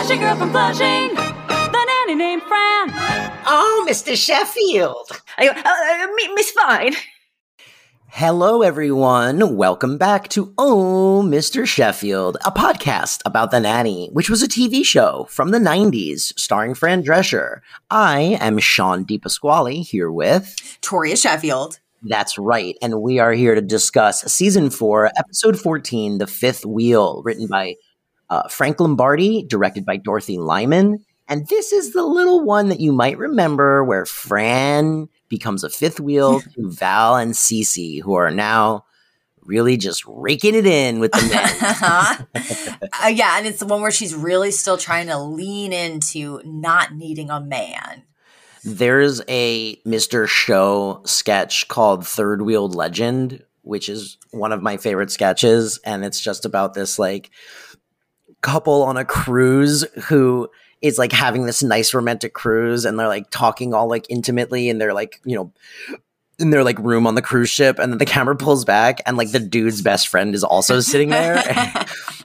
Flashy girl from Flushing, the nanny named Fran. Oh, Mr. Sheffield. Miss Fine. Hello, everyone. Welcome back to Oh, Mr. Sheffield, a podcast about The Nanny, which was a TV show from the 90s starring Fran Drescher. I am Sean DiPasquale here with... Toria Sheffield. That's right. And we are here to discuss Season 4, Episode 14, The Fifth Wheel, written by Frank Lombardi, directed by Dorothy Lyman. And this is the little one that you might remember where Fran becomes a fifth wheel to Val and Cece, who are now really just raking it in with the men. Yeah, and it's the one where she's really still trying to lean into not needing a man. There's a Mr. Show sketch called Third Wheeled Legend, which is one of my favorite sketches, and it's just about this like couple on a cruise who – is like having this nice romantic cruise, and they're like talking all like intimately, and they're like, you know, in their like room on the cruise ship, and then the camera pulls back and like the dude's best friend is also sitting there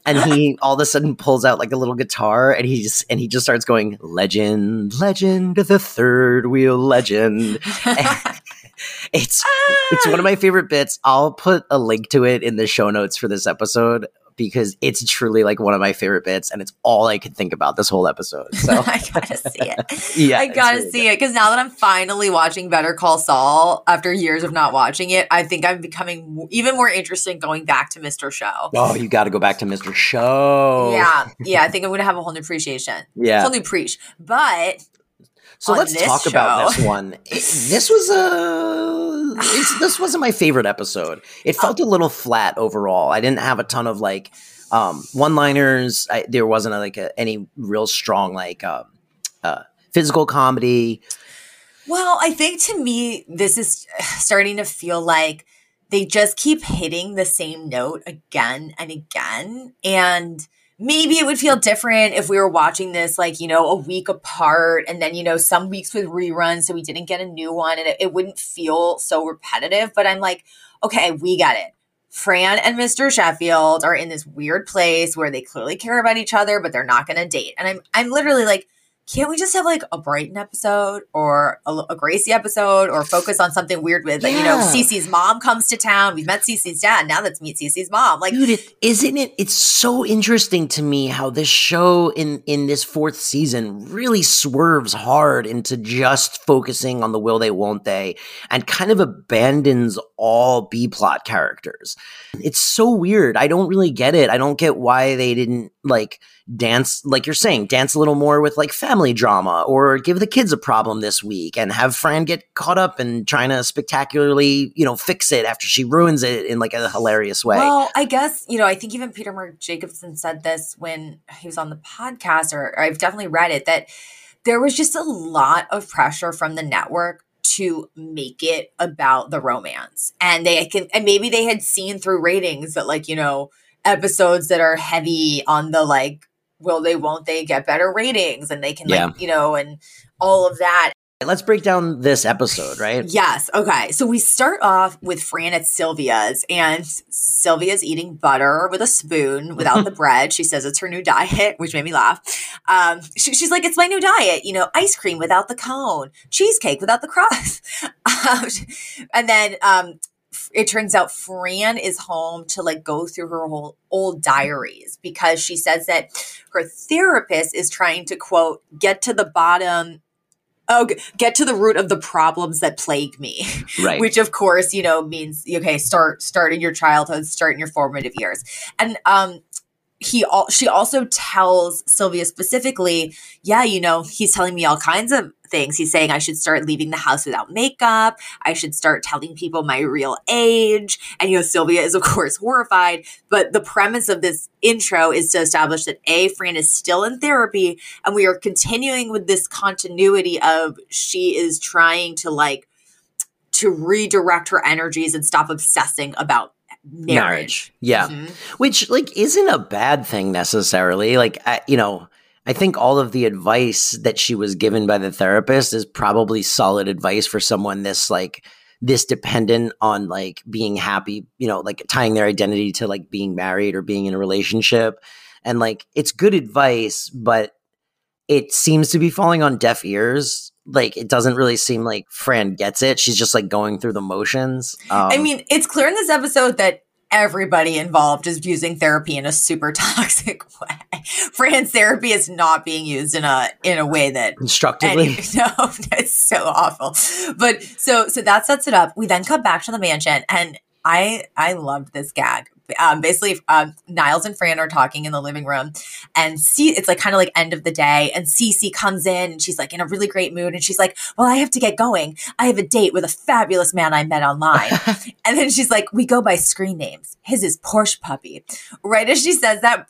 and he all of a sudden pulls out like a little guitar and he just starts going, legend, the third wheel legend. It's one of my favorite bits. I'll put a link to it in the show notes for this episode, because it's truly like one of my favorite bits, and it's all I could think about this whole episode. So I gotta see it. Yeah, I gotta really see good. It because now that I'm finally watching Better Call Saul after years of not watching it, I think I'm becoming even more interested in going back to Mr. Show. Oh, you got to go back to Mr. Show. Yeah. I think I'm gonna have a whole new appreciation. Yeah, whole new preach. But so let's talk show. About this one. This wasn't my favorite episode. It felt a little flat overall. I didn't have a ton of like one-liners. There wasn't any real strong like physical comedy. Well, I think to me this is starting to feel like they just keep hitting the same note again and again, and maybe it would feel different if we were watching this, like, you know, a week apart and then, you know, some weeks with reruns, so we didn't get a new one, and it wouldn't feel so repetitive. But I'm like, okay, we got it. Fran and Mr. Sheffield are in this weird place where they clearly care about each other, but they're not going to date. And I'm literally like, can't we just have like a Brighton episode or a Gracie episode, or focus on something weird with, like, you know, Cece's mom comes to town. We've met Cece's dad. Now let's meet Cece's mom. Like, dude, it's so interesting to me how this show in this fourth season really swerves hard into just focusing on the will they, won't they, and kind of abandons all B-plot characters. It's so weird. I don't really get it. I don't get why they didn't like dance, like you're saying, dance a little more with like family drama, or give the kids a problem this week and have Fran get caught up in trying to spectacularly, you know, fix it after she ruins it in like a hilarious way. Well, I guess, you know, I think even Peter Mark Jacobson said this when he was on the podcast, or I've definitely read it, that there was just a lot of pressure from the network to make it about the romance. And maybe they had seen through ratings that, like, you know, episodes that are heavy on the like, will they, won't they, get better ratings, and they can, like, you know, and all of that. Let's break down this episode, right? Yes. Okay. So we start off with Fran at Sylvia's, and Sylvia's eating butter with a spoon without the bread. She says it's her new diet, which made me laugh. She's like, it's my new diet, you know, ice cream without the cone, cheesecake without the crust. And then, it turns out Fran is home to like go through her whole old diaries, because she says that her therapist is trying to, quote, get to the root of the problems that plague me. Right. Which of course, you know, means, okay, start in your childhood, start in your formative years. And, she also tells Sylvia specifically, yeah, you know, he's telling me all kinds of things. He's saying I should start leaving the house without makeup. I should start telling people my real age. And, you know, Sylvia is, of course, horrified. But the premise of this intro is to establish that, A, Fran is still in therapy, and we are continuing with this continuity of she is trying to, like, to redirect her energies and stop obsessing about marriage. Yeah. Mm-hmm. Which, like, isn't a bad thing necessarily. Like, I think all of the advice that she was given by the therapist is probably solid advice for someone this dependent on like being happy, you know, like tying their identity to like being married or being in a relationship. And like, it's good advice, but it seems to be falling on deaf ears. Like, it doesn't really seem like Fran gets it. She's just like going through the motions. I mean, it's clear in this episode that everybody involved is using therapy in a super toxic way. Fran's therapy is not being used in a way that constructively. No, it's so awful. But so that sets it up. We then come back to the mansion, and I loved this gag. Basically, Niles and Fran are talking in the living room, and it's like kind of like end of the day, and Cece comes in, and she's like in a really great mood, and she's like, well, I have to get going. I have a date with a fabulous man I met online. And then she's like, we go by screen names. His is Porsche Puppy. Right as she says that,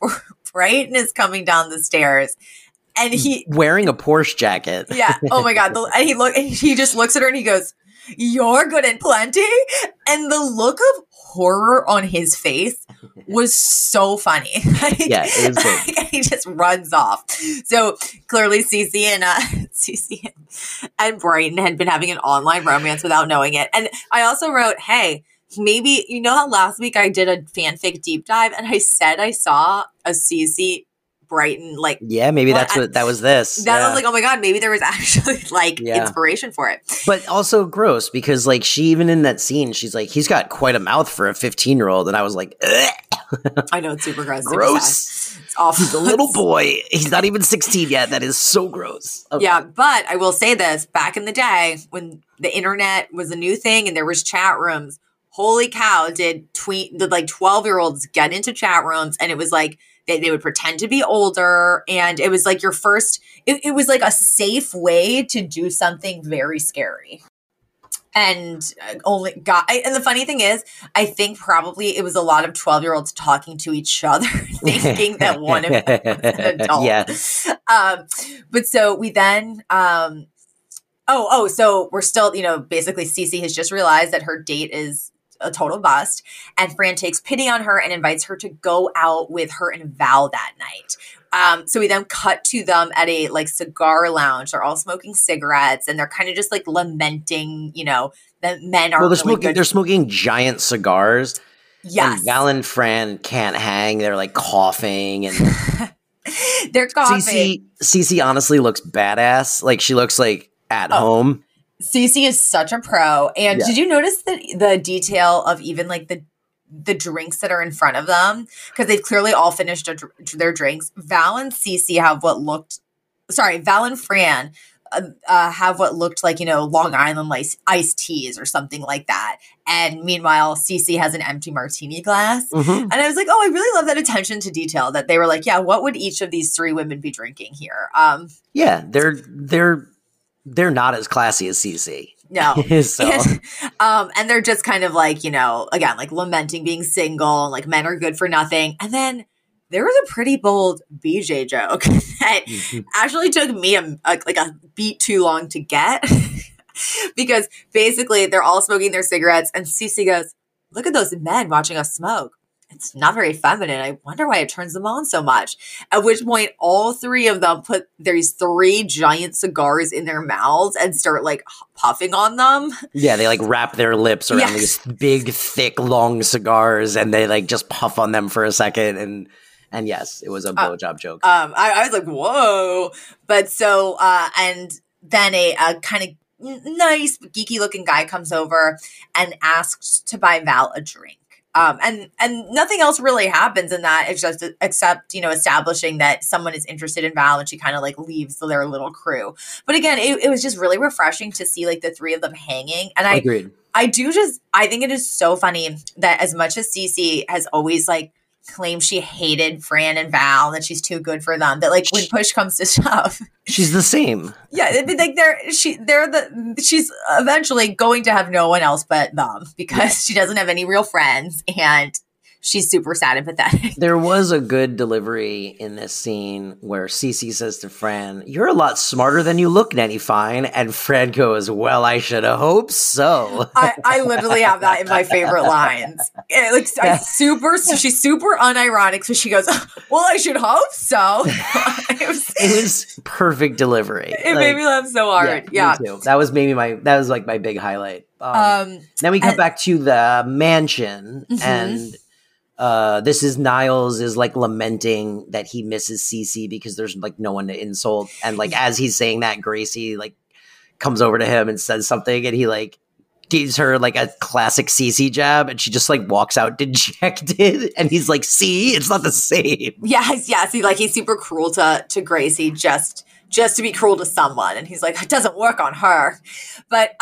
Brighton is coming down the stairs. And he... wearing a Porsche jacket. Yeah. Oh my God. And he just looks at her and he goes, you're good and plenty. And the look of horror on his face was so funny. Yeah, it was funny. He just runs off. So clearly, Cece and Brighton had been having an online romance without knowing it. And I also wrote, hey, maybe, you know how last week I did a fanfic deep dive and I said I saw a Cece Brighton, like, yeah, maybe that's what that was. I was like, oh my God, maybe there was actually like inspiration for it. But also gross, because like she, even in that scene, she's like, he's got quite a mouth for a 15-year-old, and I was like, ugh. I know, it's super gross. It's awful. He's a little boy. He's not even 16 yet. That is so gross. Okay. Yeah, but I will say this: back in the day when the internet was a new thing and there was chat rooms, holy cow, did like 12-year-olds get into chat rooms, and it was like. They would pretend to be older, and it was like your first – it was like a safe way to do something very scary. And only God. And the funny thing is, I think probably it was a lot of 12-year-olds talking to each other, thinking that one of them was an adult. Yeah. But so we then so we're still, you know, basically Cece has just realized that her date is – a total bust, and Fran takes pity on her and invites her to go out with her and Val that night. So we then cut to them at a like cigar lounge. They're all smoking cigarettes, and they're kind of just like lamenting, you know, that men are they're smoking giant cigars. Yes. And Val and Fran can't hang. They're like coughing and they're coughing. Cece honestly looks badass. Like she looks like at home. Cece is such a pro. And did you notice the detail of even like the drinks that are in front of them? Because they've clearly all finished their drinks. Val and Fran have what looked like, you know, Long Island iced teas or something like that. And meanwhile, Cece has an empty martini glass. Mm-hmm. And I was like, oh, I really love that attention to detail that they were like, yeah, what would each of these three women be drinking here? They're not as classy as Cece. No. So. And they're just kind of like, you know, again, like lamenting being single, like men are good for nothing. And then there was a pretty bold BJ joke that actually took me a beat too long to get because basically they're all smoking their cigarettes and Cece goes, look at those men watching us smoke. It's not very feminine. I wonder why it turns them on so much. At which point, all three of them put these three giant cigars in their mouths and start like puffing on them. Yeah, they like wrap their lips around these big, thick, long cigars, and they like just puff on them for a second. And yes, it was a blowjob joke. I was like, whoa. But so, and then a kind of nice, geeky-looking guy comes over and asks to buy Val a drink. And nothing else really happens in that. It's just, except, you know, establishing that someone is interested in Val, and she kind of like leaves their little crew. But again, it was just really refreshing to see like the three of them hanging. And agreed. I think it is so funny that as much as Cece has always like claimed she hated Fran and Val, that she's too good for them, that like when push comes to shove, she's the same. Yeah. Like she's eventually going to have no one else but them because she doesn't have any real friends and she's super sad and pathetic. There was a good delivery in this scene where Cece says to Fran, you're a lot smarter than you look, Nanny Fine. And Fran goes, well, I should have hoped so. I literally have that in my favorite lines. She's super unironic. So she goes, well, I should hope so. It was perfect delivery. It made me laugh so hard. Yeah. Me too. That was like my big highlight. Then we come back to the mansion and This is Niles is like lamenting that he misses Cece because there's like no one to insult. And like, as he's saying that, Gracie like comes over to him and says something, and he like gives her like a classic Cece jab, and she just like walks out dejected. And he's like, see, it's not the same. Yes. Yes. He's super cruel to Gracie just to be cruel to someone. And he's like, it doesn't work on her. But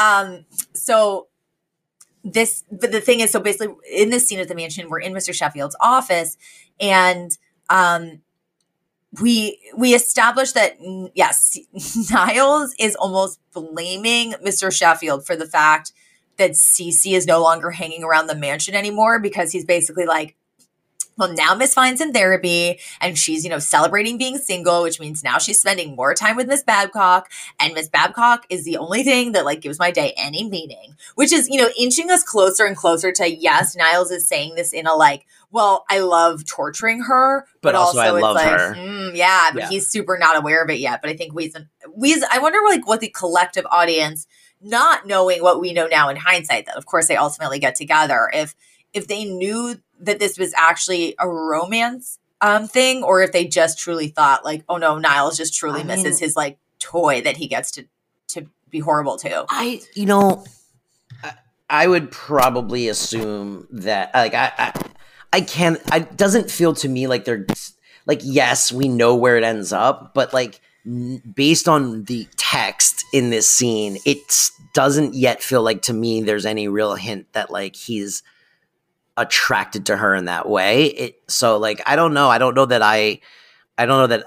the thing is, so basically in this scene at the mansion, we're in Mr. Sheffield's office, and we establish that, yes, Niles is almost blaming Mr. Sheffield for the fact that Cece is no longer hanging around the mansion anymore, because he's basically like, well, now Miss Fine's in therapy, and she's, celebrating being single, which means now she's spending more time with Miss Babcock, and Miss Babcock is the only thing that, gives my day any meaning, which is, inching us closer and closer to, yes, Niles is saying this in a, well, I love torturing her, but also I love her. He's super not aware of it yet, but I think I wonder, what the collective audience, not knowing what we know now in hindsight, that, of course, they ultimately get together, if they knew that this was actually a romance thing, or if they just truly thought oh no, Niles just truly misses his toy that he gets to be horrible to. I would probably assume that it doesn't feel to me like they're yes, we know where it ends up, but based on the text in this scene, it doesn't yet feel to me there's any real hint that he's attracted to her in that way. I don't know that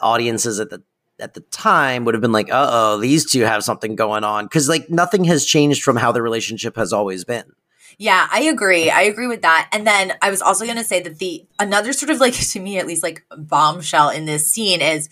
audiences at the time would have been uh-oh, these two have something going on, because nothing has changed from how the relationship has always been. Yeah, I agree with that. And then I was also going to say that the another sort of to me at least bombshell in this scene is,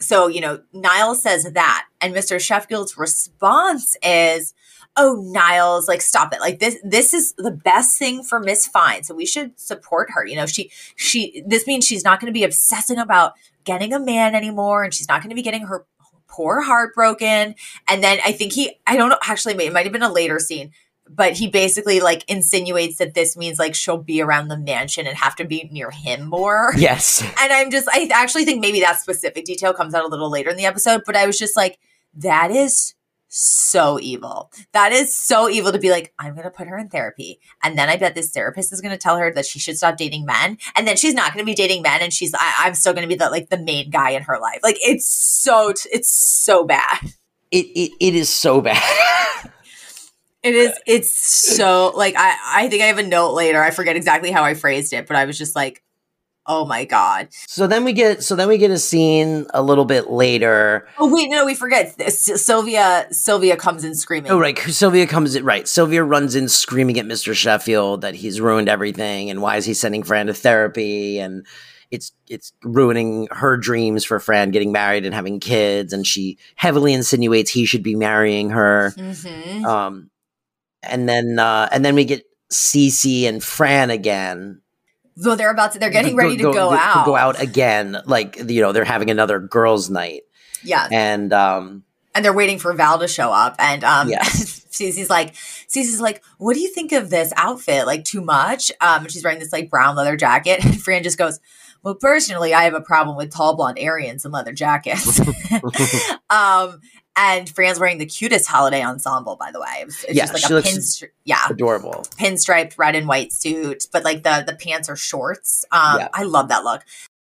so Niles says that, and Mr. Sheffield's response is, oh, Niles, stop it. This is the best thing for Miss Fine. So we should support her. This means she's not going to be obsessing about getting a man anymore, and she's not going to be getting her poor heart broken. And then I think I don't know, actually, it might've been a later scene, but he basically insinuates that this means she'll be around the mansion and have to be near him more. Yes. And I actually think maybe that specific detail comes out a little later in the episode, but I was just that is so evil. That is so evil to be I'm going to put her in therapy, and then I bet this therapist is going to tell her that she should stop dating men, and then she's not going to be dating men, and I'm still going to be the main guy in her life. It's so bad. It is so bad. It is. It's so I think I have a note later. I forget exactly how I phrased it, but I was just oh my God. So then we get a scene a little bit later. Oh wait, no, we forget. Sylvia comes in screaming. Oh right, Sylvia comes in, right. Sylvia runs in screaming at Mr. Sheffield that he's ruined everything, and why is he sending Fran to therapy, and it's ruining her dreams for Fran getting married and having kids, and she heavily insinuates he should be marrying her. Mm-hmm. And then we get Cece and Fran again. So they're getting ready to go out. To go out again. They're having another girls' night. Yeah. And they're waiting for Val to show up. And Cece's like, what do you think of this outfit? Too much? She's wearing this brown leather jacket. And Fran just goes, well, personally, I have a problem with tall blonde Aryans and leather jackets. And Fran's wearing the cutest holiday ensemble, by the way. Adorable. Pinstriped red and white suit, but the pants are shorts. I love that look.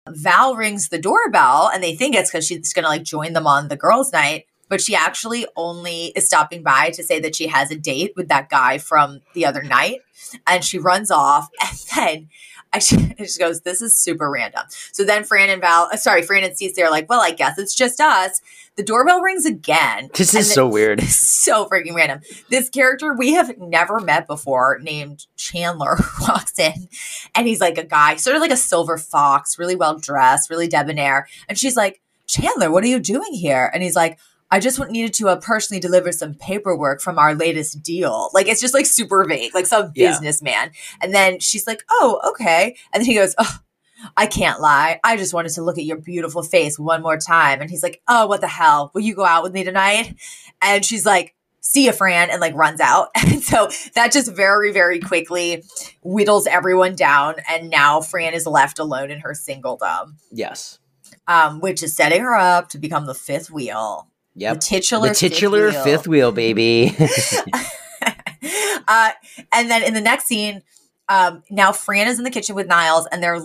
Val rings the doorbell, and they think it's because she's going to join them on the girls' night, but she actually only is stopping by to say that she has a date with that guy from the other night, and she runs off, and then it just goes, this is super random. So then Fran and Cece are well, I guess it's just us. The doorbell rings again. This is so weird. So freaking random. This character we have never met before named Chandler walks in, and he's a guy, sort of a silver fox, really well dressed, really debonair. And she's like, Chandler, what are you doing here? And he's like, I just needed to personally deliver some paperwork from our latest deal. It's just super vague, some businessman. And then she's like, oh, okay. And then he goes, oh, I can't lie. I just wanted to look at your beautiful face one more time. And he's like, oh, what the hell? Will you go out with me tonight? And she's like, see ya, Fran, and like runs out. And so that just very, very quickly whittles everyone down. And now Fran is left alone in her singledom. Yes. Which is setting her up to become the fifth wheel. Yep. The titular fifth wheel, baby. And then in the next scene, now Fran is in the kitchen with Niles and they're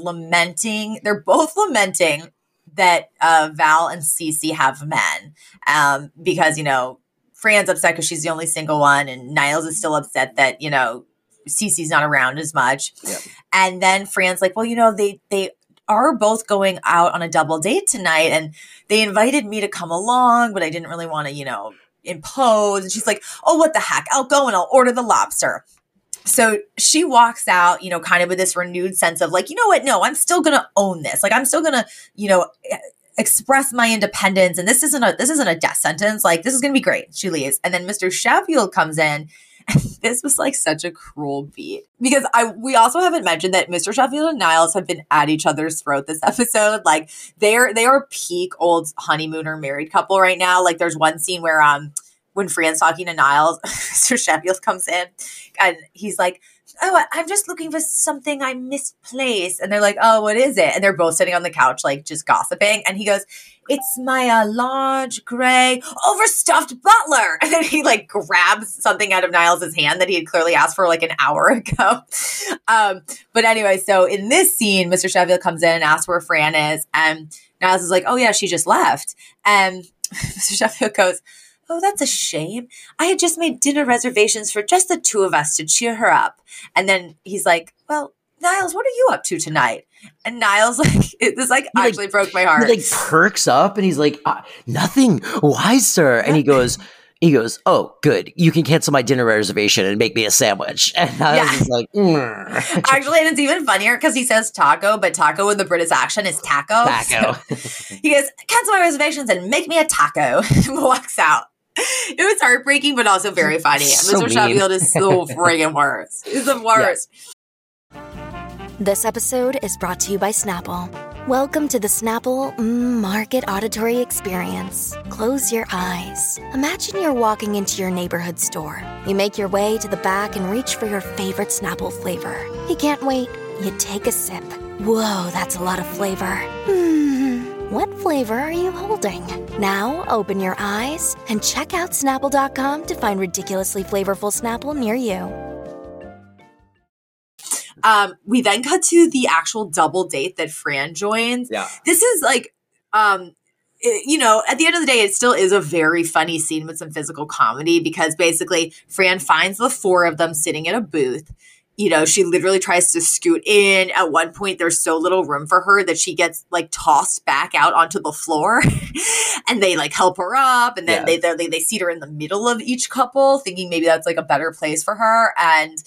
both lamenting that Val and Cece have men, because, you know, Fran's upset because she's the only single one, and Niles is still upset that, you know, Cece's not around as much. Yep. And then Fran's like, well, you know, they are both going out on a double date tonight and they invited me to come along, but I didn't really want to, you know, impose. And she's like, oh, what the heck? I'll go and I'll order the lobster. So she walks out, you know, kind of with this renewed sense of like, you know what? No, I'm still going to own this. Like, I'm still going to, you know, express my independence. And this isn't a death sentence. Like, this is going to be great. She leaves. And then Mr. Sheffield comes in. And this was like such a cruel beat, because we also haven't mentioned that Mr. Sheffield and Niles have been at each other's throat this episode. Like, they are peak old honeymooner married couple right now. Like, there's one scene where, when Fran's talking to Niles, Mr. Sheffield comes in and he's like, oh, I'm just looking for something I misplaced. And they're like, oh, what is it? And they're both sitting on the couch, like just gossiping. And he goes, it's my large gray overstuffed butler. And then he like grabs something out of Niles' hand that he had clearly asked for like an hour ago. But anyway, so in this scene, Mr. Sheffield comes in and asks where Fran is. And Niles is like, oh yeah, she just left. And Mr. Sheffield goes, oh, that's a shame. I had just made dinner reservations for just the two of us to cheer her up. And then he's like, well, Niles, what are you up to tonight? And Niles, like, this like he actually like, broke my heart. He like perks up and he's like, nothing. Why, sir? And he goes, oh, good. You can cancel my dinner reservation and make me a sandwich. And I was just like, Actually, and it's even funnier because he says taco, but taco in the British accent is taco. Taco. So he goes, cancel my reservations and make me a taco, and walks out. It was heartbreaking, but also very funny. So Mr. Sheffield is so friggin' worse. He's the worst. Yeah. This episode is brought to you by Snapple. Welcome to the Snapple Market Auditory Experience. Close your eyes. Imagine you're walking into your neighborhood store. You make your way to the back and reach for your favorite Snapple flavor. You can't wait. You take a sip. Whoa, that's a lot of flavor. What flavor are you holding? Now open your eyes and check out Snapple.com to find ridiculously flavorful Snapple near you. We then cut to the actual double date that Fran joins. Yeah. This is like, you know, at the end of the day, it still is a very funny scene with some physical comedy, because basically Fran finds the four of them sitting in a booth. You know, she literally tries to scoot in. At one point, there's so little room for her that she gets like tossed back out onto the floor and they like help her up. And then they seat her in the middle of each couple, thinking maybe that's like a better place for her. And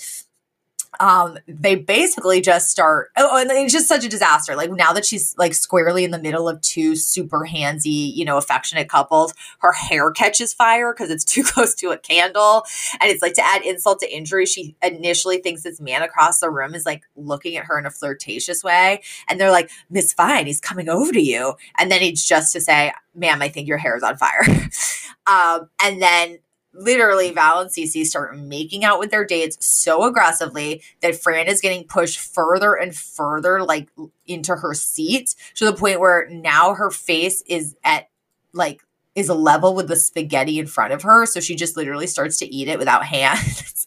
they basically just start. Oh, and it's just such a disaster. Like, now that she's like squarely in the middle of two super handsy, you know, affectionate couples, her hair catches fire because it's too close to a candle. And it's like, to add insult to injury, she initially thinks this man across the room is like looking at her in a flirtatious way. And they're like, Miss Fine, he's coming over to you. And then it's just to say, ma'am, I think your hair is on fire. And then literally Val and Cece start making out with their dates so aggressively that Fran is getting pushed further and further like into her seat, to the point where now her face is at like is level with the spaghetti in front of her. So she just literally starts to eat it without hands.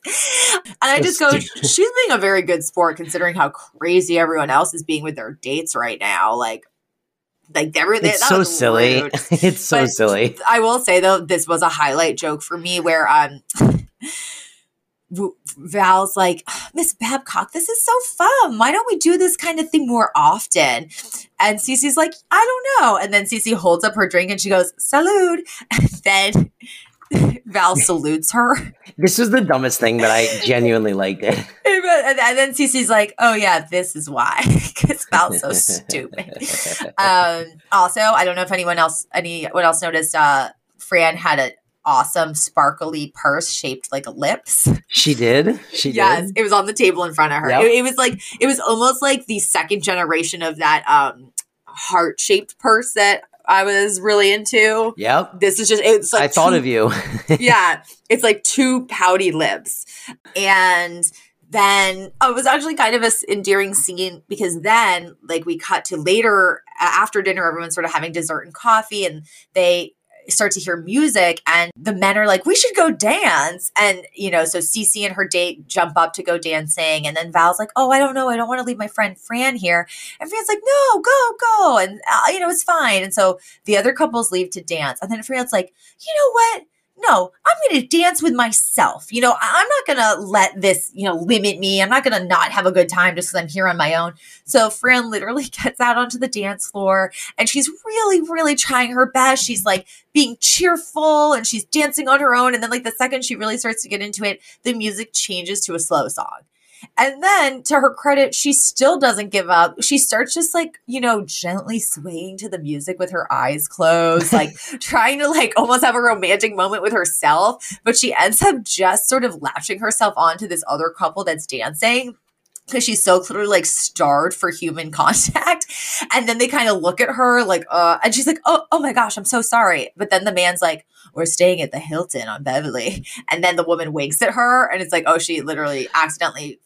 And I just go, she's being a very good sport considering how crazy everyone else is being with their dates right now. Like everything. It's so silly. It's so silly. I will say though, this was a highlight joke for me where Val's like, Miss Babcock, this is so fun. Why don't we do this kind of thing more often? And Cece's like, I don't know. And then Cece holds up her drink and she goes, salud. And then Val salutes her. This is the dumbest thing, but I genuinely liked it. And then Cece's like, oh yeah, this is why. Because Val's so stupid. Also, I don't know if anyone else noticed, Fran had an awesome sparkly purse shaped like lips. She did? Yes, it was on the table in front of her. Yep. It was like, it was almost like the second generation of that heart-shaped purse that I was really into. Yep. This is just, it's like, I thought of you. Yeah. It's like two pouty lips. And then it was actually kind of an endearing scene, because then like we cut to later after dinner, everyone's sort of having dessert and coffee, and they start to hear music, and the men are like, we should go dance. And, you know, so Cece and her date jump up to go dancing. And then Val's like, oh, I don't know. I don't want to leave my friend Fran here. And Fran's like, no, go. And, you know, it's fine. And so the other couples leave to dance. And then Fran's like, you know what? No, I'm going to dance with myself. You know, I'm not going to let this, you know, limit me. I'm not going to not have a good time just because I'm here on my own. So Fran literally gets out onto the dance floor, and she's really, really trying her best. She's like being cheerful, and she's dancing on her own. And then like the second she really starts to get into it, the music changes to a slow song. And then, to her credit, she still doesn't give up. She starts just like, you know, gently swaying to the music with her eyes closed, like trying to like almost have a romantic moment with herself. But she ends up just sort of latching herself onto this other couple that's dancing, because she's so clearly like starved for human contact. And then they kind of look at her like, and she's like, oh my gosh, I'm so sorry. But then the man's like, we're staying at the Hilton on Beverly. And then the woman winks at her, and it's like, oh, she literally accidentally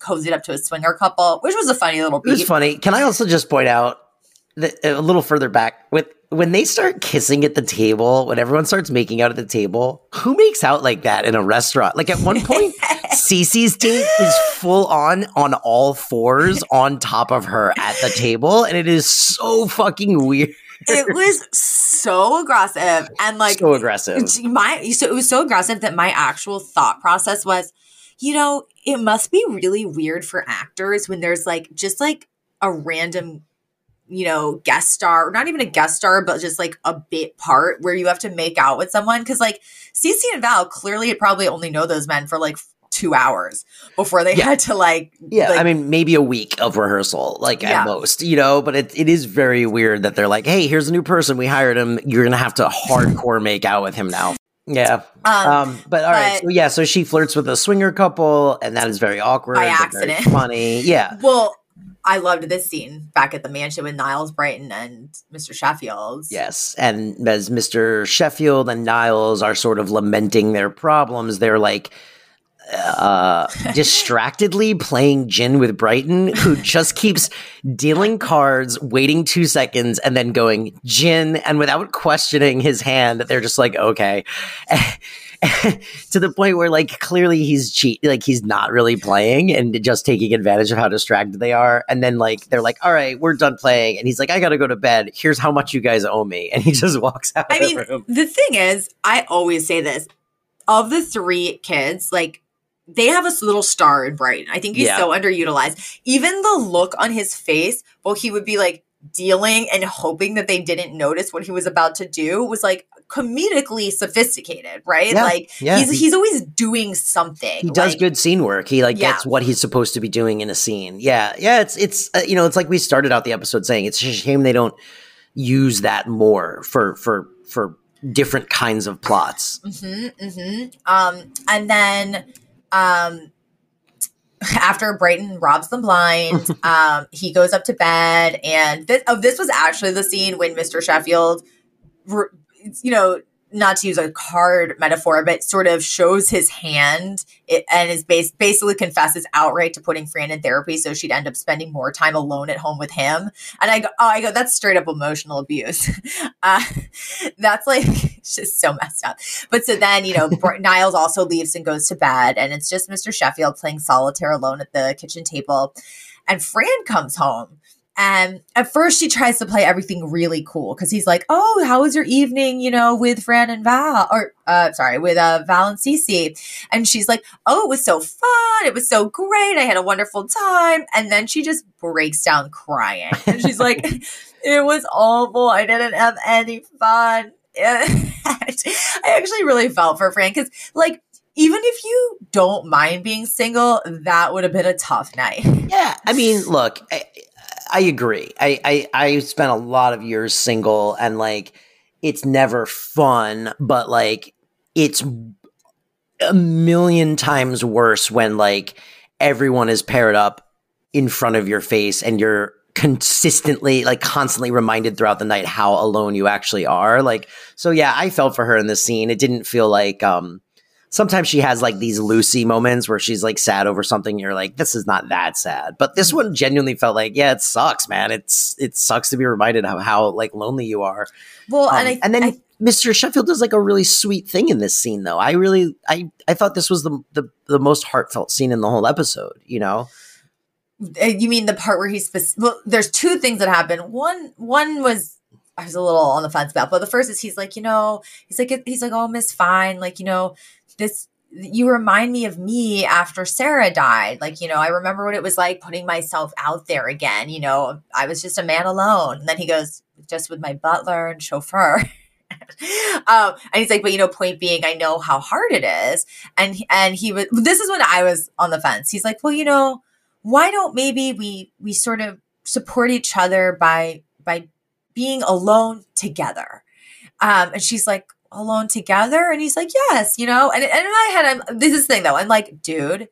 cozied up to a swinger couple, which was a funny little beat. It was funny. Can I also just point out that a little further back, when they start kissing at the table, when everyone starts making out at the table, who makes out like that in a restaurant? Like at one point, Cece's date is full on all fours on top of her at the table. And it is so fucking weird. It was so aggressive. And like, so aggressive. So it was so aggressive that my actual thought process was, you know, it must be really weird for actors when there's like just like a random, you know, guest star, or not even a guest star, but just like a bit part where you have to make out with someone. Cause like Cece and Val clearly probably only know those men for like 2 hours before they had to like. Yeah. Like, I mean, maybe a week of rehearsal, like at most, you know, but it is very weird that they're like, hey, here's a new person. We hired him. You're going to have to hardcore make out with him now. Yeah. But all right. So, yeah. So she flirts with a swinger couple, and that is very awkward. By accident. Very funny. Yeah. Well, I loved this scene back at the mansion with Niles Brighton and Mr. Sheffield. Yes. And as Mr. Sheffield and Niles are sort of lamenting their problems, they're like, distractedly playing gin with Brighton, who just keeps dealing cards, waiting 2 seconds, and then going gin, and without questioning his hand, they're just like, okay. To the point where like clearly he's cheating, like he's not really playing and just taking advantage of how distracted they are. And then like they're like, all right, we're done playing, and he's like, I gotta go to bed, here's how much you guys owe me, and he just walks out of the room. The thing is, I always say this, of the three kids, like they have a little star in Brighton. I think he's so underutilized. Even the look on his face while he would be like dealing and hoping that they didn't notice what he was about to do was like comedically sophisticated, right? Yeah. Like he's always doing something. He does good scene work. He like gets what he's supposed to be doing in a scene. Yeah. Yeah. It's you know, it's like we started out the episode saying it's a shame they don't use that more for different kinds of plots. Mm-hmm, mm-hmm. And then after Brighton robs them blind, he goes up to bed, and this was actually the scene when Mr. Sheffield, you know, not to use a card metaphor, but sort of shows his hand and is basically confesses outright to putting Fran in therapy so she'd end up spending more time alone at home with him. And I go, that's straight up emotional abuse. That's like it's just so messed up. But so then, you know, Niles also leaves and goes to bed, and it's just Mr. Sheffield playing solitaire alone at the kitchen table. And Fran comes home. And at first she tries to play everything really cool, because he's like, oh, how was your evening, you know, with Fran and Val, or with Val and Cece. And she's like, oh, it was so fun. It was so great. I had a wonderful time. And then she just breaks down crying. And she's like, it was awful. I didn't have any fun. I actually really felt for Fran, because like, even if you don't mind being single, that would have been a tough night. Yeah. I mean, look, I agree. I spent a lot of years single, and like, it's never fun, but like, it's a million times worse when like everyone is paired up in front of your face and you're consistently, like constantly reminded throughout the night how alone you actually are. Like, so yeah, I felt for her in this scene. It didn't feel like, sometimes she has like these Lucy moments where she's like sad over something. You're like, this is not that sad. But this one genuinely felt like, yeah, it sucks, man. It sucks to be reminded of how like lonely you are. Well, and then Mr. Sheffield does like a really sweet thing in this scene though. I thought this was the most heartfelt scene in the whole episode, you know? You mean the part where he's, well, there's two things that happen. One was, I was a little on the fence about, but the first is he's like, you know, he's like, oh, Miss Fine, like, you know, this, you remind me of me after Sarah died. Like, you know, I remember what it was like putting myself out there again. You know, I was just a man alone. And then he goes, just with my butler and chauffeur. And he's like, but you know, point being, I know how hard it is. And he was, this is when I was on the fence. He's like, well, you know, why don't maybe we sort of support each other by being alone together? And she's like, alone together? And he's like, yes, you know? And in my head, this is the thing though. I'm like, dude,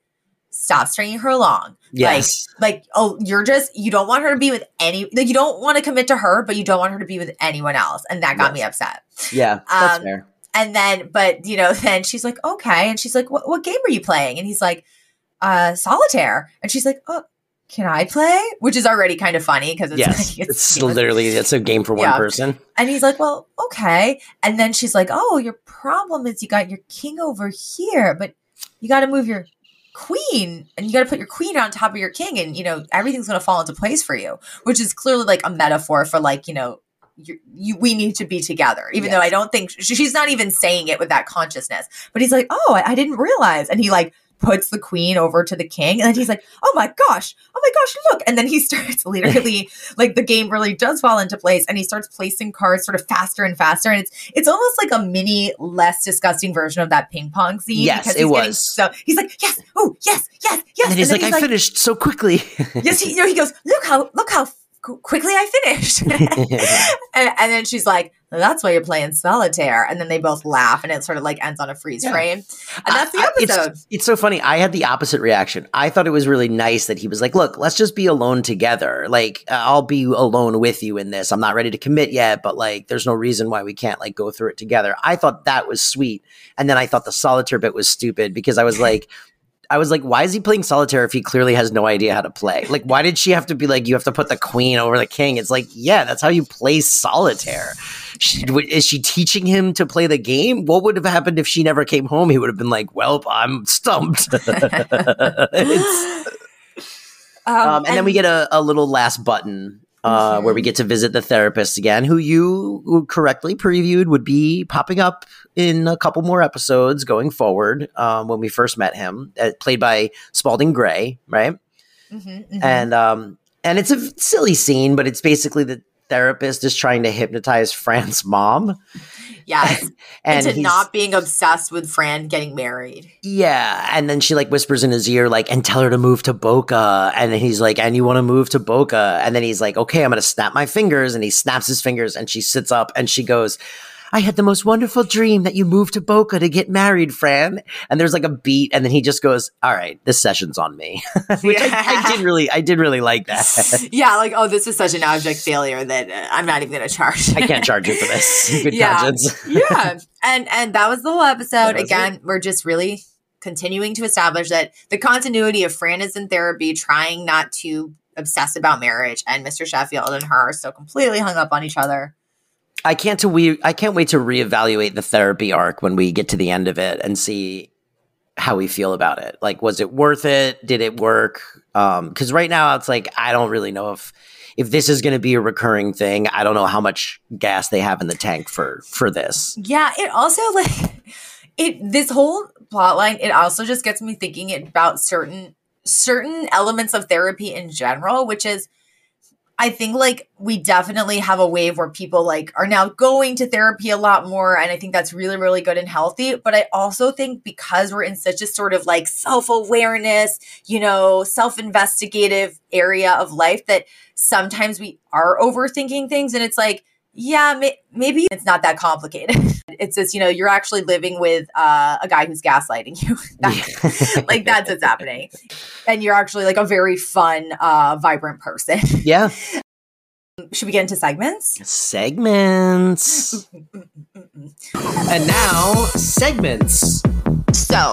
stop stringing her along. Yes. Like, oh, you don't want her to be with you don't want to commit to her, but you don't want her to be with anyone else. And that got me upset. Yeah, that's fair. And then, but you know, then she's like, okay. And she's like, what game were you playing? And he's like, solitaire. And she's like, oh, can I play? Which is already kind of funny because it's literally a game for one person. And he's like, well, okay. And then she's like, oh, your problem is you got your king over here, but you got to move your queen and you got to put your queen on top of your king. And, you know, everything's going to fall into place for you, which is clearly like a metaphor for like, you know, we need to be together, even though I don't think she's not even saying it with that consciousness. But he's like, oh, I didn't realize. And he like puts the queen over to the king. And then he's like, oh my gosh, look. And then he starts literally like the game really does fall into place. And he starts placing cards sort of faster and faster. And it's almost like a mini, less disgusting version of that ping pong scene. Yes, because so he's like, yes. Oh, yes. And he's like, I finished so quickly. Yes. He goes, look how quickly I finished. and then she's like, that's why you're playing solitaire. And then they both laugh and it sort of like ends on a freeze frame. And that's the episode. It's so funny. I had the opposite reaction. I thought it was really nice that he was like, look, let's just be alone together. Like, I'll be alone with you in this. I'm not ready to commit yet, but like, there's no reason why we can't like go through it together. I thought that was sweet. And then I thought the solitaire bit was stupid because I was like, why is he playing solitaire if he clearly has no idea how to play? Like, why did she have to be like, you have to put the queen over the king? It's like, yeah, that's how you play solitaire. Is she teaching him to play the game? What would have happened if she never came home? He would have been like, well, I'm stumped. And then we get a little last button where we get to visit the therapist again, who you correctly previewed would be popping up in a couple more episodes going forward, when we first met him, played by Spalding Gray, right? Mm-hmm, mm-hmm. And it's a silly scene, but it's basically the therapist is trying to hypnotize Fran's mom. Yes, and into not being obsessed with Fran getting married. Yeah, and then she like whispers in his ear, like, and tell her to move to Boca. And then he's like, and you want to move to Boca? And then he's like, okay, I'm going to snap my fingers. And he snaps his fingers and she sits up and she goes, I had the most wonderful dream that you moved to Boca to get married, Fran. And there's like a beat, and then he just goes, all right, this session's on me. Which I did really like that. Yeah, like, oh, this is such an abject failure that I'm not even going to charge. I can't charge you for this. Good conscience. Yeah. And that was the whole episode. Again, we're just really continuing to establish that the continuity of Fran is in therapy, trying not to obsess about marriage, and Mr. Sheffield and her are so completely hung up on each other. I can't wait to reevaluate the therapy arc when we get to the end of it and see how we feel about it. Like, was it worth it? Did it work? Because right now it's like, I don't really know if this is going to be a recurring thing. I don't know how much gas they have in the tank for this. Yeah, it also like this whole plot line. It also just gets me thinking about certain elements of therapy in general, which is, I think like we definitely have a wave where people like are now going to therapy a lot more. And I think that's really, really good and healthy. But I also think because we're in such a sort of like self-awareness, you know, self-investigative area of life that sometimes we are overthinking things. And it's like, yeah, maybe it's not that complicated. It's just, you know, you're actually living with a guy who's gaslighting you. Like, that's what's happening. And you're actually like a very fun, vibrant person. Yeah. Should we get into segments? Segments. And now, segments. So,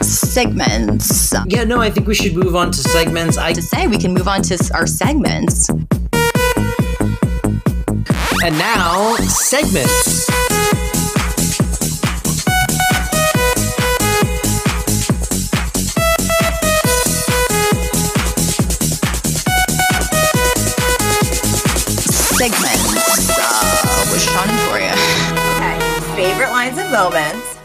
segments. Yeah, no, I think we should move on to segments. We can move on to our segments. And now, segments. Segments with Sean and Toria. Okay, favorite lines and moments.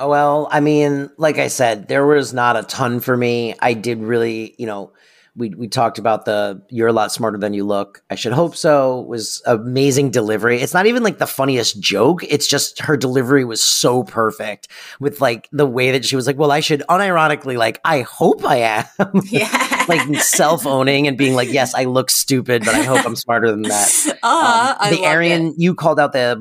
Well, I mean, like I said, there was not a ton for me. I did really, you know, we talked about the "you're a lot smarter than you look." I should hope so was amazing delivery. It's not even like the funniest joke. It's just her delivery was so perfect with like the way that she was like, well, I should unironically, like, I hope I am. Yeah. Like self-owning and being like, yes, I look stupid, but I hope I'm smarter than that. The Aryan, you called out the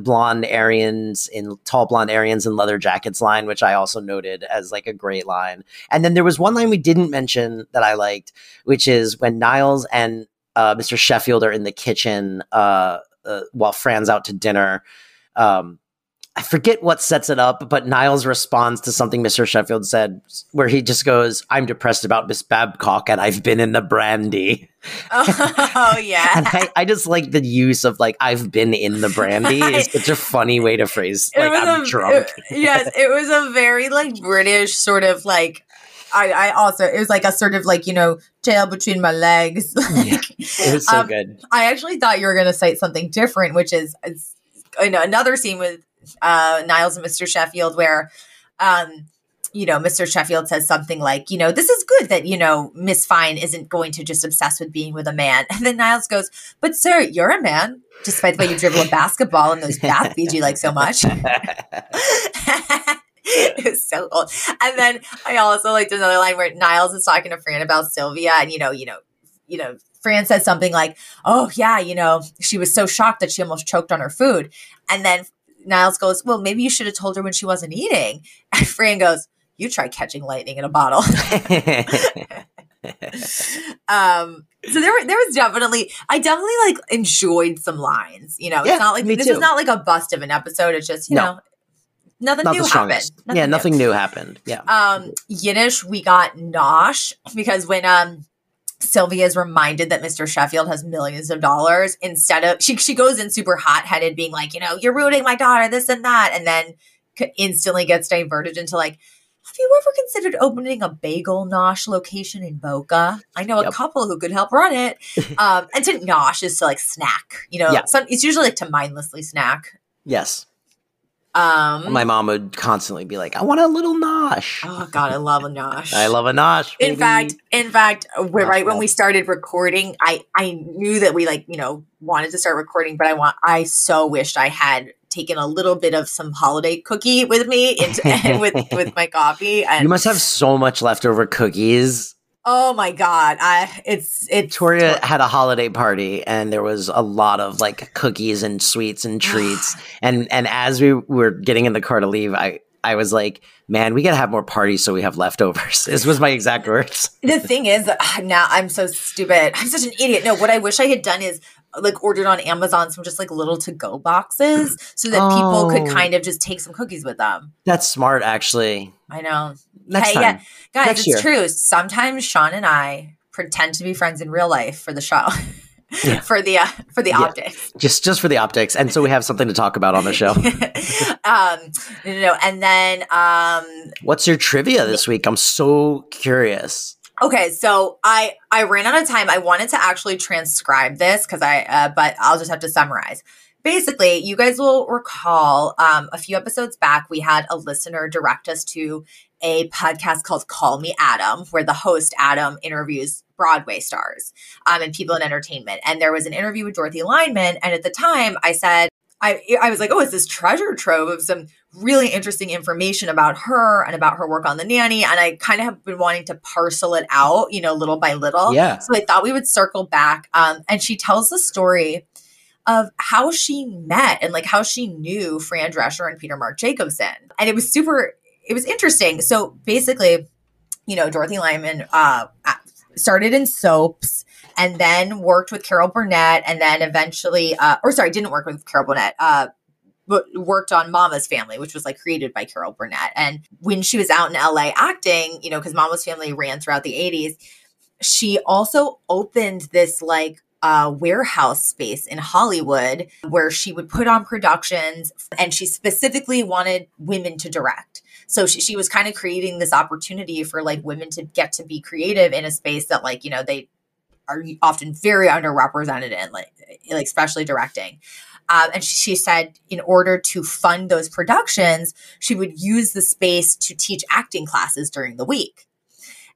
tall blonde Aryans in leather jackets line, which I also noted as like a great line. And then there was one line we didn't mention that I liked, which is when Niles and Mr. Sheffield are in the kitchen while Fran's out to dinner. I forget what sets it up, but Niles responds to something Mr. Sheffield said where he just goes, I'm depressed about Miss Babcock and I've been in the brandy. Oh, yeah. And I just like the use of like, I've been in the brandy is such a funny way to phrase like, I'm drunk. Yes, it was a very like British sort of like, I also, it was like a sort of like, you know, tail between my legs. Yeah, it was so good. I actually thought you were going to cite something different, which is, you know, another scene with Niles and Mr. Sheffield where, you know, Mr. Sheffield says something like, you know, this is good that, you know, Miss Fine isn't going to just obsess with being with a man. And then Niles goes, but sir, you're a man, despite the way you dribble a basketball and those bath beads you like so much. It was so old. And then I also liked another line where Niles is talking to Fran about Sylvia, and you know, Fran says something like, "Oh yeah, you know, she was so shocked that she almost choked on her food." And then Niles goes, "Well, maybe you should have told her when she wasn't eating." And Fran goes, "You try catching lightning in a bottle." So there was definitely, I definitely like enjoyed some lines. You know, yeah, it's not like this is not like a bust of an episode. It's just you know. Nothing new happened. Yeah. Yiddish, we got nosh because when Sylvia is reminded that Mr. Sheffield has millions of dollars, instead of she goes in super hot-headed, being like, you know, you're ruining my daughter, this and that, and then instantly gets diverted into like, have you ever considered opening a bagel nosh location in Boca? I know a couple who could help run it. And to nosh is to like snack. You know, it's usually like to mindlessly snack. Yes. My mom would constantly be like, I want a little nosh. Oh God, I love a nosh. I love a nosh. Baby. In fact, when we started recording, I knew that we like, you know, wanted to start recording, but I so wished I had taken a little bit of some holiday cookie with me and with my coffee. And you must have so much leftover cookies. Oh my God. Toria had a holiday party and there was a lot of like cookies and sweets and treats. and as we were getting in the car to leave, I was like, man, we got to have more parties so we have leftovers. This was my exact words. The thing is, now I'm so stupid. I'm such an idiot. No, what I wish I had done is like ordered on Amazon some just like little to-go boxes so that people could kind of just take some cookies with them. That's smart, actually. I know. Next time. Yeah. Guys, Next year. It's true. Sometimes Sean and I pretend to be friends in real life for the show. Yeah. For the optics. Just for the optics. And so we have something to talk about on the show. No. And then what's your trivia this week? I'm so curious. Okay, so I ran out of time. I wanted to actually transcribe this because but I'll just have to summarize. Basically, you guys will recall a few episodes back, we had a listener direct us to a podcast called Call Me Adam, where the host, Adam, interviews Broadway stars and people in entertainment. And there was an interview with Dorothy Lyman. And at the time, I said, I was like, oh, it's this treasure trove of some really interesting information about her and about her work on The Nanny. And I kind of have been wanting to parcel it out, you know, little by little. Yeah. So I thought we would circle back. And she tells the story of how she met and like how she knew Fran Drescher and Peter Mark Jacobson. And it was interesting. So basically, you know, Dorothy Lyman started in soaps and then worked with Carol Burnett and then eventually, didn't work with Carol Burnett, but worked on Mama's Family, which was like created by Carol Burnett. And when she was out in LA acting, you know, because Mama's Family ran throughout the 80s, she also opened this like warehouse space in Hollywood where she would put on productions, and she specifically wanted women to direct. So she was kind of creating this opportunity for like women to get to be creative in a space that like, you know, they are often very underrepresented in, like especially directing. And she said in order to fund those productions, she would use the space to teach acting classes during the week.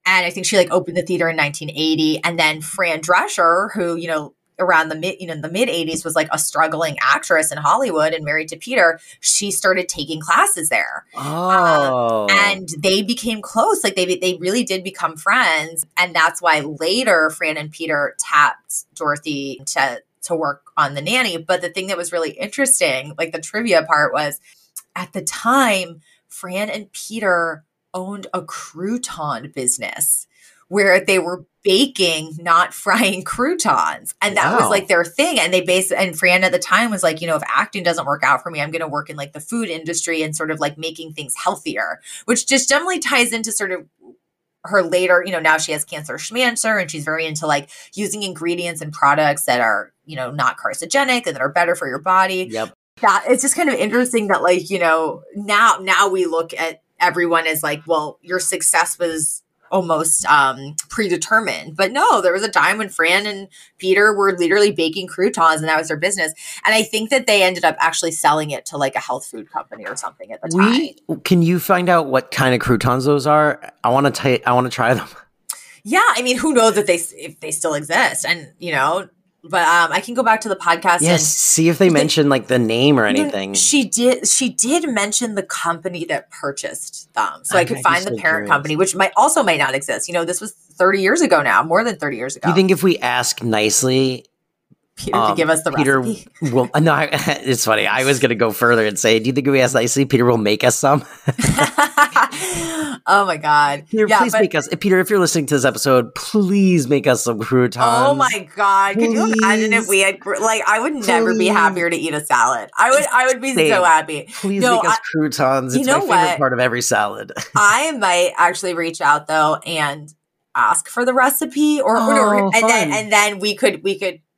And I think she like opened the theater in 1980. And then Fran Drescher, who, you know, around the mid 80s was like a struggling actress in Hollywood and married to Peter, she started taking classes there. Oh. And they became close. Like they really did become friends. And that's why later Fran and Peter tapped Dorothy to work on The Nanny. But the thing that was really interesting, like the trivia part was at the time, Fran and Peter owned a crouton business where they were baking, not frying croutons. And that was like their thing. And and Fran at the time was like, you know, if acting doesn't work out for me, I'm going to work in like the food industry and sort of like making things healthier, which just definitely ties into sort of her later, you know, now she has Cancer Schmancer and she's very into like using ingredients and products that are, you know, not carcinogenic and that are better for your body. Yep. That it's just kind of interesting that like, you know, now we look at everyone is like, well, your success was almost predetermined. But no, there was a time when Fran and Peter were literally baking croutons and that was their business. And I think that they ended up actually selling it to like a health food company or something at the time. Can you find out what kind of croutons those are? I want to try them. Yeah. I mean, who knows if they still exist and, you know, but I can go back to the podcast. Yes, and see if they mention like the name or anything. She did mention the company that purchased them. So I could find the parent company, which might not exist. You know, this was 30 years ago now, more than 30 years ago. You think if we ask nicely, Peter could give us the recipe? Well, no, it's funny. I was going to go further and say, do you think if we ask nicely, Peter will make us some? Oh my God. Peter, please make us. Peter, if you're listening to this episode, please make us some croutons. Oh my God. Could you imagine if we had, like, I would never be happier to eat a salad. I would be so happy. Please make us croutons. It's my favorite part of every salad. I might actually reach out though and ask for the recipe and then we could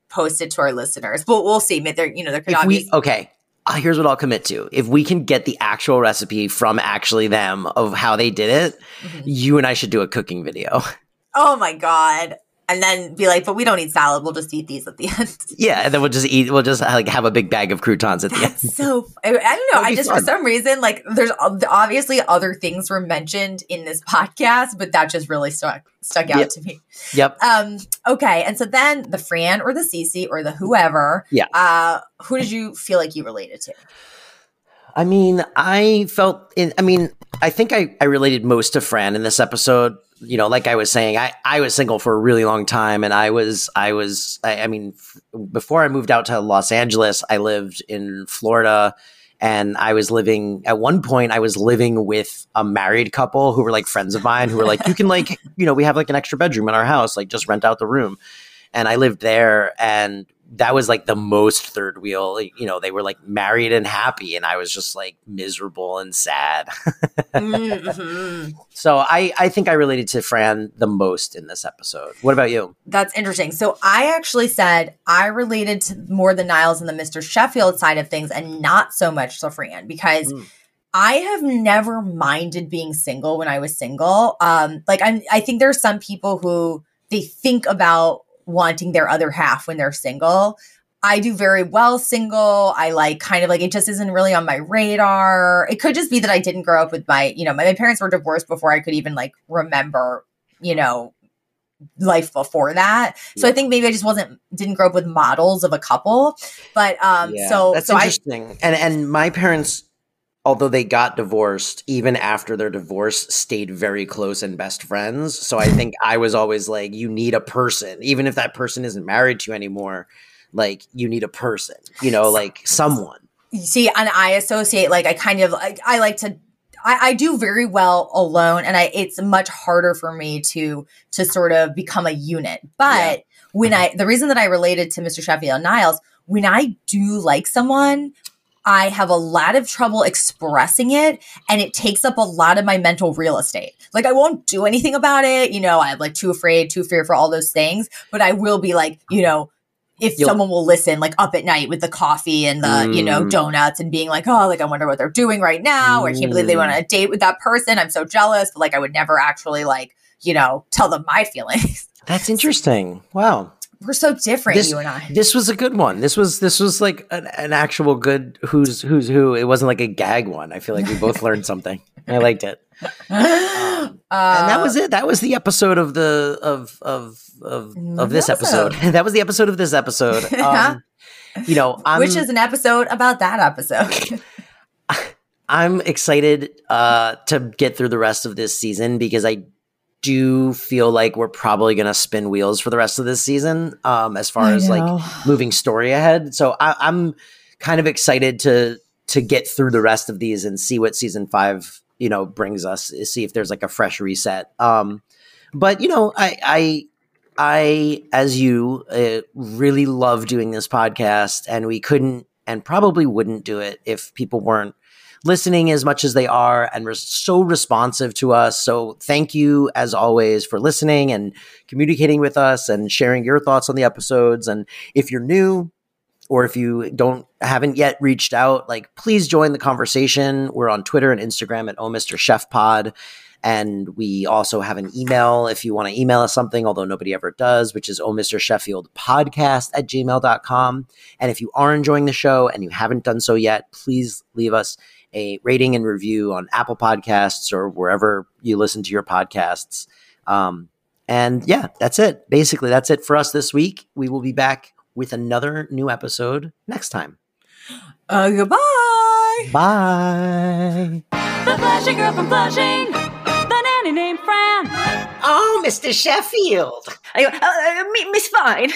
post it to our listeners. But we'll see. There could obviously be. Okay. Here's what I'll commit to. If we can get the actual recipe from actually them of how they did it, you and I should do a cooking video. Oh my God. And then be like, but we don't eat salad. We'll just eat these at the end. Yeah. And then we'll just like have a big bag of croutons at the end. So I don't know. For some reason, like there's obviously other things were mentioned in this podcast, but that just really stuck out to me. Yep. Okay. And so then the Fran or the Cece or the whoever, who did you feel like you related to? I mean, I think I related most to Fran in this episode. You know, like I was saying, I was single for a really long time. And before I moved out to Los Angeles, I lived in Florida and I was living with a married couple who were like friends of mine who were like, you can like, you know, we have like an extra bedroom in our house, like just rent out the room. And I lived there and that was like the most third wheel, you know, they were like married and happy. And I was just like miserable and sad. So I think I related to Fran the most in this episode. What about you? That's interesting. So I actually said I related to more the Niles and the Mr. Sheffield side of things and not so much to Fran because I have never minded being single when I was single. I think there are some people who they think about wanting their other half when they're single. I do very well single. I like kind of like it just isn't really on my radar. It could just be that I didn't grow up with my parents were divorced before I could even like remember, you know, life before that. So I think maybe I just didn't grow up with models of a couple. But that's interesting. And my parents, although they got divorced, even after their divorce, stayed very close and best friends. So I think I was always like, you need a person, even if that person isn't married to you anymore. like you need a person, you know, like someone. See, and I associate, like, I like to, I do very well alone, and it's much harder for me to sort of become a unit. But when the reason that I related to Mr. Sheffield Niles, when I do like someone, I have a lot of trouble expressing it, and it takes up a lot of my mental real estate. Like, I won't do anything about it. You know, I'm like too afraid for all those things, but I will be like, you know, if someone will listen, like up at night with the coffee and the, you know, donuts and being like, oh, like I wonder what they're doing right now. Or I can't believe they went on a date with that person. I'm so jealous. But like, I would never actually like, you know, tell them my feelings. That's interesting. Wow. We're so different, you and I. This was a good one. This was like an actual good who's who. It wasn't like a gag one. I feel like we both learned something. I liked it. And that was it. That was the episode of the of this episode. That was the episode of this episode. You know, which is an episode about that episode. I'm excited to get through the rest of this season, because I do feel like we're probably going to spin wheels for the rest of this season, as far as like moving story ahead. So I'm kind of excited to get through the rest of these and see what season 5, you know, brings us, see if there's like a fresh reset. But you know, I as you really love doing this podcast, and we couldn't and probably wouldn't do it if people weren't listening as much as they are, and so responsive to us. So thank you, as always, for listening and communicating with us and sharing your thoughts on the episodes. And if you're new, or if you haven't yet reached out, like, please join the conversation. We're on Twitter and Instagram at @MrChefPod. And we also have an email if you want to email us something, although nobody ever does, which is mrsheffieldpodcast@gmail.com. And if you are enjoying the show and you haven't done so yet, please leave us a rating and review on Apple Podcasts or wherever you listen to your podcasts. And yeah, that's it. Basically, that's it for us this week. We will be back with another new episode next time. Goodbye. Bye. The Flashing Girl from Flushing. The nanny named Fran. Oh, Mr. Sheffield. Miss Fine.